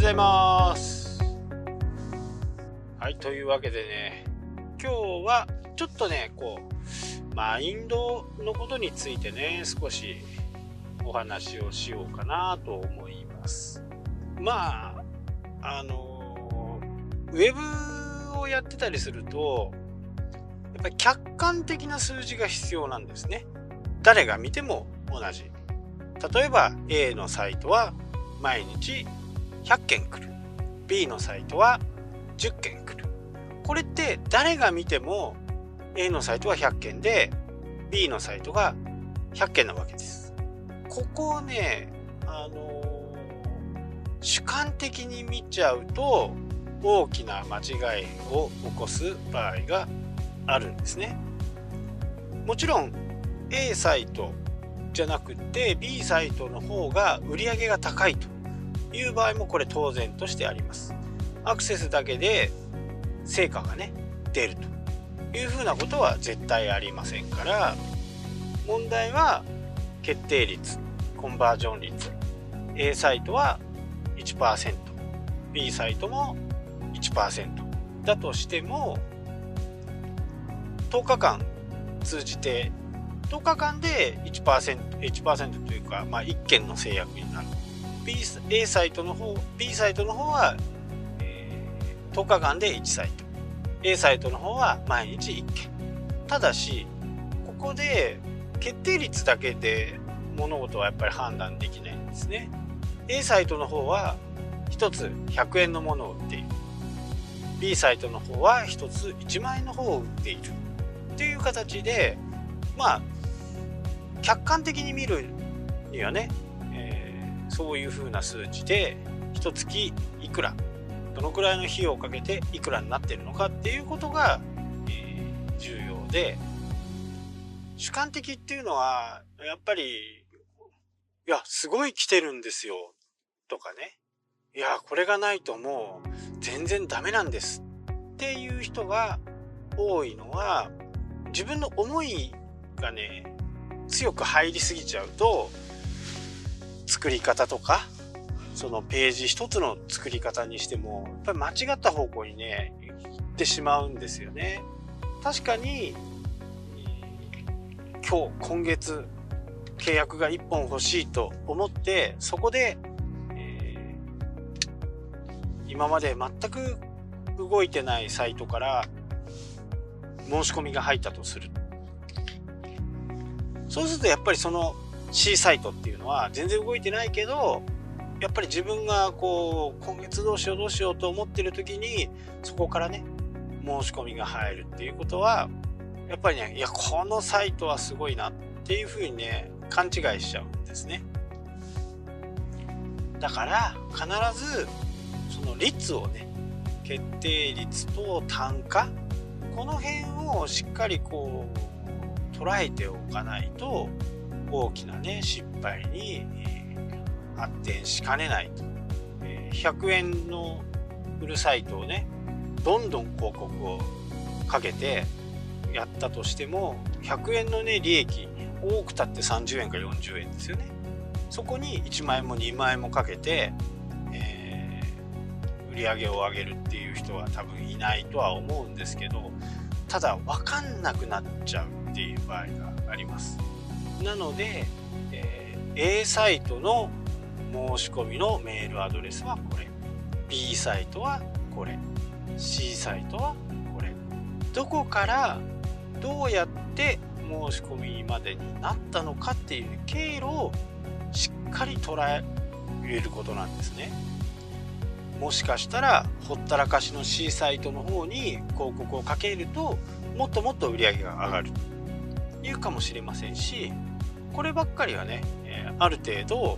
ございます。はい、というわけでね、今日はちょっとねマインドのことについてね少しお話をしようかなと思います。ウェブをやってたりするとやっぱり客観的な数字が必要なんですね。誰が見ても同じ。例えば A のサイトは毎日100件来る、 B のサイトは10件来る。これって誰が見ても A のサイトは100件で B のサイトが100件なわけです。ここをね主観的に見ちゃうと大きな間違いを起こす場合があるんですね。もちろん A サイトじゃなくて B サイトの方が売り上げが高いという場合もこれ当然としてあります。アクセスだけで成果がね出るというふうなことは絶対ありませんから、問題は決定率、コンバージョン率。 A サイトは 1%、 B サイトも 1% だとしても10日間通じて10日間で 1% というか、1件の制約になる。 A サイトの方、 B サイトの方は、10日間で1サイト、 A サイトの方は毎日1件。ただしここで決定率だけで物事はやっぱり判断できないんですね。 A サイトの方は1つ100円のものを売っている、 B サイトの方は1つ1万円の方を売っているという形で、客観的に見るにはね、そういう風な数値で1月いくら、どのくらいの費用をかけていくらになってるのかっていうことが、重要で、主観的っていうのはやっぱりいやすごい来てるんですよとかね、いやこれがないともう全然ダメなんですっていう人が多いのは、自分の思いがね強く入りすぎちゃうと、作り方とかそのページ一つの作り方にしてもやっぱり間違った方向にね行ってしまうんですよね。確かに今月契約が1本欲しいと思って、そこで、今まで全く動いてないサイトから申し込みが入ったとする。そうするとやっぱりその C サイトっていうのは全然動いてないけど、やっぱり自分が今月どうしようと思ってる時にそこからね申し込みが入るっていうことはやっぱりね、いやこのサイトはすごいなっていうふうにね勘違いしちゃうんですね。だから必ずその率をね、決定率と単価、この辺をしっかり捉えておかないと大きなね失敗に発展しかねないと。100円の売るサイトをねどんどん広告をかけてやったとしても、100円のね利益多くたって30円から40円ですよね。そこに1万円も2万円もかけて、売り上げを上げるっていう人は多分いないとは思うんですけど、ただ分かんなくなっちゃうっていう場合があります。なので、A サイトの申し込みのメールアドレスはこれ、 B サイトはこれ、 C サイトはこれ、どこからどうやって申し込みまでになったのかっていう経路をしっかり捉えることなんですね。もしかしたらほったらかしの C サイトの方に広告をかけるともっともっと売り上げが上がるというかもしれませんし、こればっかりはね、ある程度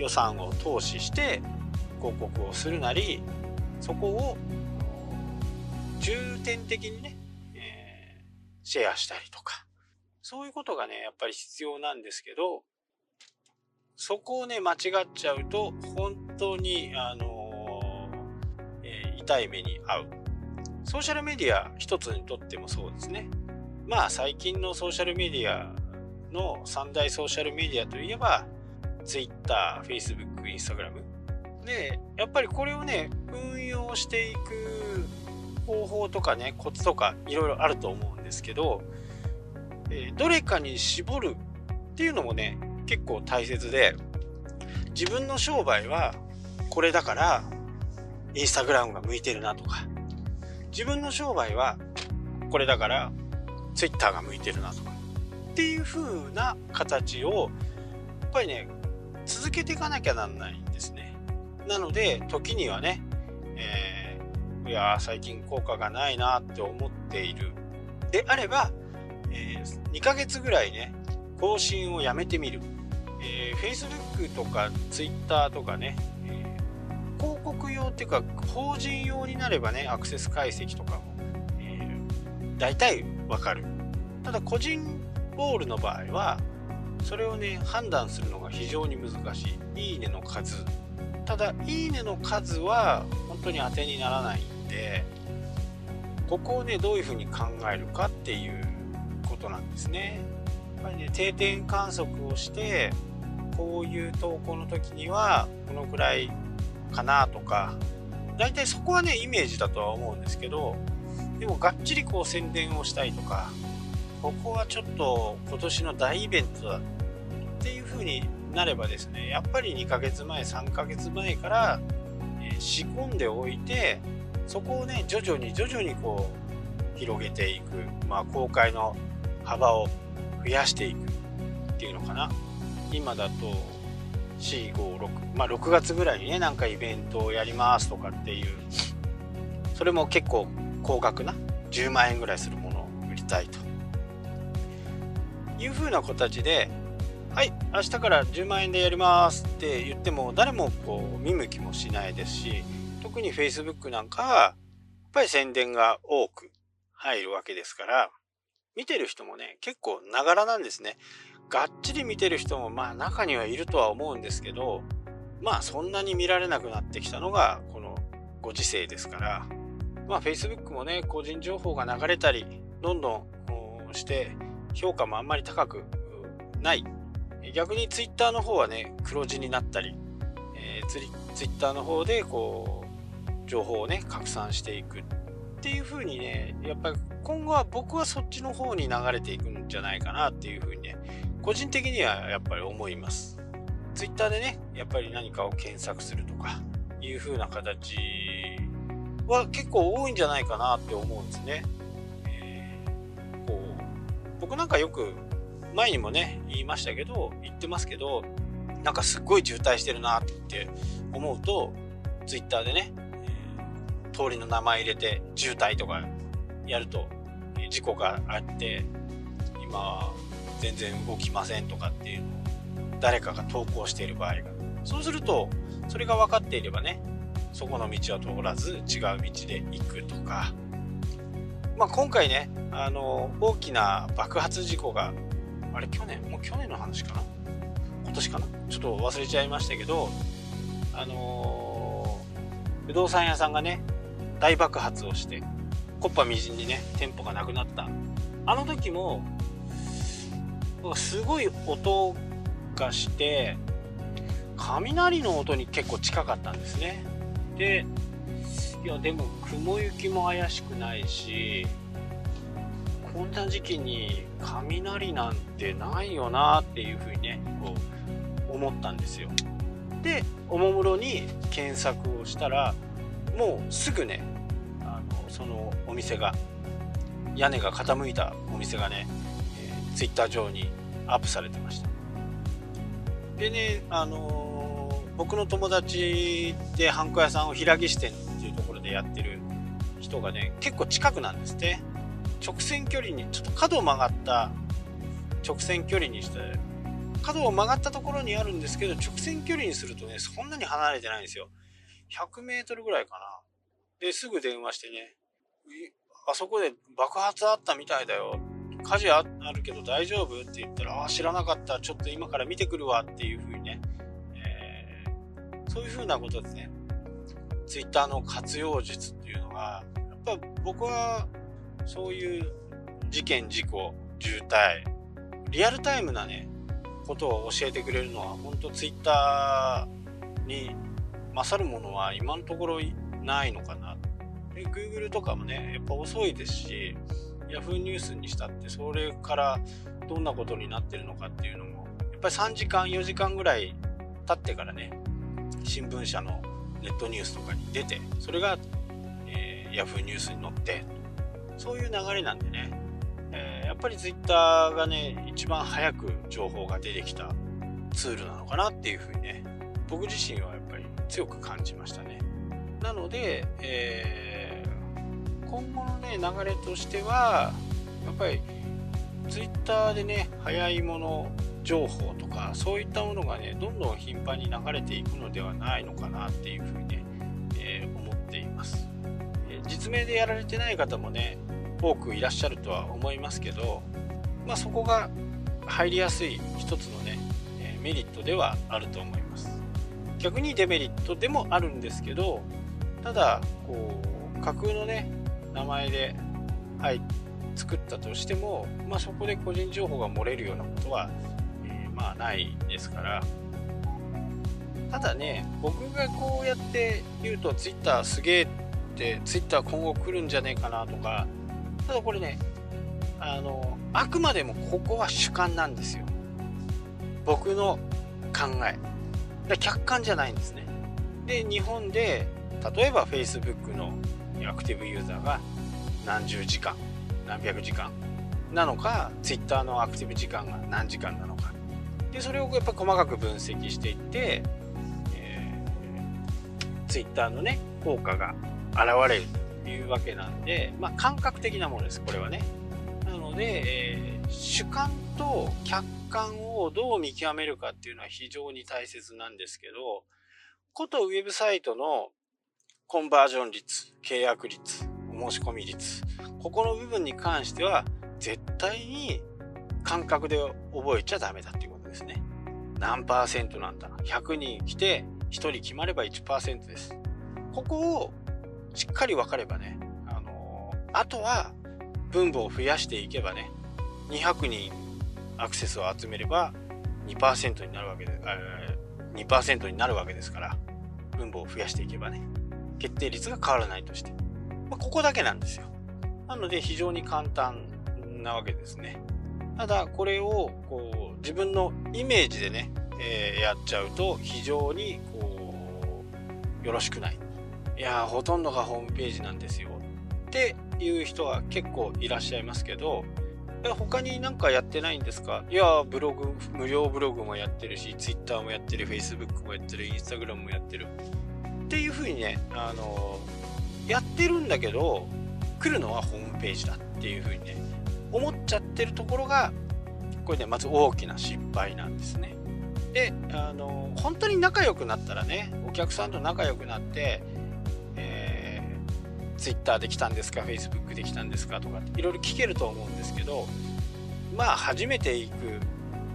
予算を投資して広告をするなり、そこを重点的にね、シェアしたりとか、そういうことがねやっぱり必要なんですけど、そこをね間違っちゃうと本当に痛い目に遭う。ソーシャルメディア一つにとってもそうですね。最近のソーシャルメディアの三大ソーシャルメディアといえば Twitter、Facebook、Instagram、でやっぱりこれをね運用していく方法とかねコツとかいろいろあると思うんですけど、どれかに絞るっていうのもね結構大切で、自分の商売はこれだからインスタグラムが向いてるなとか、自分の商売はこれだからツイッターが向いてるなとかっていう風な形をやっぱりね続けていかなきゃなんないんですね。なので時にはね、いや最近効果がないなって思っているであれば、2ヶ月ぐらいね更新をやめてみる、Facebook とか Twitter とかね、広告用っていうか法人用になればねアクセス解析とかも、大体わかる。ただ個人ボールの場合はそれをね判断するのが非常に難しい。いいねの数、ただいいねの数は本当に当てにならないんで、ここをねどういうふうに考えるかっていうことなんですね。やっぱりね定点観測をして、こういう投稿の時にはこのくらいかなとか、だいたいそこはねイメージだとは思うんですけど、でもがっちりこう宣伝をしたいとか、ここはちょっと今年の大イベントだっていう風になればですね、やっぱり2ヶ月前3ヶ月前から仕込んでおいて、そこをね徐々にこう広げていく、まあ公開の幅を増やしていくっていうのかな。今だと4、5、6、まあ6月ぐらいにねなんかイベントをやりますとかっていう、それも結構高額な10万円ぐらいするものを売りたいという風な形で、はい明日から10万円でやりますって言っても誰もこう見向きもしないですし、特に Facebook なんかはやっぱり宣伝が多く入るわけですから、見てる人もね結構ながらなんですね。がっちり見てる人もまあ中にはいるとは思うんですけど、まあそんなに見られなくなってきたのがこのご時世ですから、まあ Facebook もね個人情報が流れたりどんどんして評価もあんまり高くない。逆に Twitter の方はね黒字になったり、Twitter の方でこう情報をね拡散していくっていう風にね、やっぱり今後は僕はそっちの方に流れていくんじゃないかなっていう風にね個人的にはやっぱり思います。 Twitter でねやっぱり何かを検索するとかいう風な形は結構多いんじゃないかなって思うんですね。こう僕なんかよく前にもね言いましたけど、言ってますけど、なんかすっごい渋滞してるなって思うと Twitter でね通りの名前入れて渋滞とかやると事故があって、今全然動きませんとかっていうのを誰かが投稿している場合が、そうするとそれが分かっていればねそこの道は通らず違う道で行くとか、まあ今回ね大きな爆発事故があれ去年の話かな今年かなちょっと忘れちゃいましたけど、不動産屋さんがね大爆発をして木っ端みじんにね店舗がなくなった。あの時もすごい音がして雷の音に結構近かったんですね。でいやでも雲行きも怪しくないし、こんな時期に雷なんてないよなっていうふうにねこう思ったんですよ。でおもむろに検索をしたらもうすぐねそのお店が屋根が傾いたお店がね、Twitter 上にアップされてました。でね僕の友達でハンコ屋さんを平岸店っていうところでやってる人がね結構近くなんですね。直線距離にちょっと角を曲がった直線距離にして角を曲がったところにあるんですけど、直線距離にするとねそんなに離れてないんですよ。100メートルぐらいかな。ですぐ電話してね、あそこで爆発あったみたいだよ、火事あるけど大丈夫って言ったら、あ知らなかった、ちょっと今から見てくるわっていう風にね、そういう風なことですね。ツイッターの活用術っていうのがやっぱ僕はそういう事件事故渋滞リアルタイムなねことを教えてくれるのは本当ツイッターに勝るものは今のところないのかな。で Google とかもねやっぱ遅いですし、 Yahoo ニュースにしたってそれからどんなことになってるのかっていうのもやっぱり3時間4時間ぐらい経ってからね、新聞社のネットニュースとかに出て、それが、Yahoo ニュースに載って、そういう流れなんでね、やっぱり Twitter がね一番早く情報が出てきたツールなのかなっていうふうにね、僕自身はやっぱり強く感じましたね。なので、今後のね流れとしてはやっぱり Twitter でね早いもの情報とかそういったものがねどんどん頻繁に流れていくのではないのかなっていうふうにね、思っています。実名でやられてない方もね多くいらっしゃるとは思いますけど、まあ、そこが入りやすい一つのねメリットではあると思います。逆にデメリットでもあるんですけど、ただこう架空のね名前で、はい、作ったとしても、まあ、そこで個人情報が漏れるようなことは、まあないですから。ただね僕がこうやって言うとツイッターすげえってツイッター今後来るんじゃねえかなとか、ただこれねあくまでもここは主観なんですよ。僕の考えで客観じゃないんですね。で日本で例えば Facebook のアクティブユーザーが何十時間何百時間なのか、 Twitter のアクティブ時間が何時間なのか、でそれをやっぱ細かく分析していって、Twitter のね効果が現れるというわけなんで、まあ、感覚的なものですこれはね。なので、主観と客観をどう見極めるかっていうのは非常に大切なんですけど、ことウェブサイトのコンバージョン率、契約率、お申し込み率、ここの部分に関しては絶対に感覚で覚えちゃダメだっていうことですね。何パーセントなんだ、100人来て1人決まれば 1% です。ここをしっかり分かればね、あとは分母を増やしていけばね、200人アクセスを集めれば 2% になるわけで、2% になるわけですから、分母を増やしていけばね決定率が変わらないとして、まあ、ここだけなんですよ。なので非常に簡単なわけですね。ただこれをこう自分のイメージでね、やっちゃうと非常にこうよろしくない。いやほとんどがホームページなんですよっていう人は結構いらっしゃいますけど、他に何かやってないんですか？いやブログ、無料ブログもやってるし、ツイッターもやってる、フェイスブックもやってる、インスタグラムもやってるっていう風にね、やってるんだけど来るのはホームページだっていう風にね思っちゃってるところがこれねまず大きな失敗なんですね。で本当に仲良くなったらね、お客さんと仲良くなってTwitter で来たんですか Facebook で来たんですかとかいろいろ聞けると思うんですけど、まあ初めて行く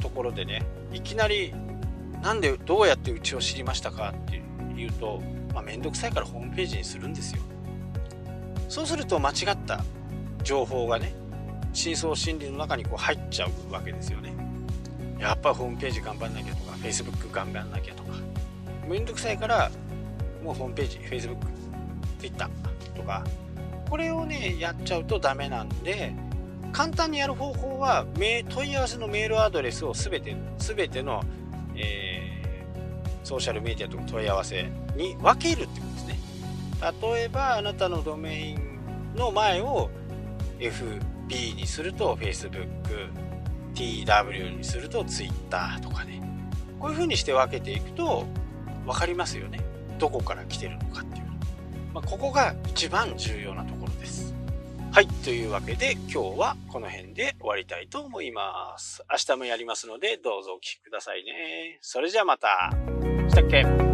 ところでねいきなりなんでどうやってうちを知りましたかっていうと、まあ、めんどくさいからホームページにするんですよ。そうすると間違った情報がね深層心理の中にこう入っちゃうわけですよね。やっぱホームページ頑張んなきゃとか Facebook 頑張んなきゃとかめんどくさいからもうホームページ Facebook Twitterとかこれをねやっちゃうとダメなんで、簡単にやる方法は問い合わせのメールアドレスをすべての、ソーシャルメディアとか問い合わせに分けるってことですね。例えばあなたのドメインの前を FB にすると Facebook、 TW にすると Twitter とかね、こういう風にして分けていくと分かりますよね、どこから来てるのかっていう。まあ、ここが一番重要なところです。はい、というわけで今日はこの辺で終わりたいと思います。明日もやりますのでどうぞお聞きくださいね。それじゃあまた。したっけ？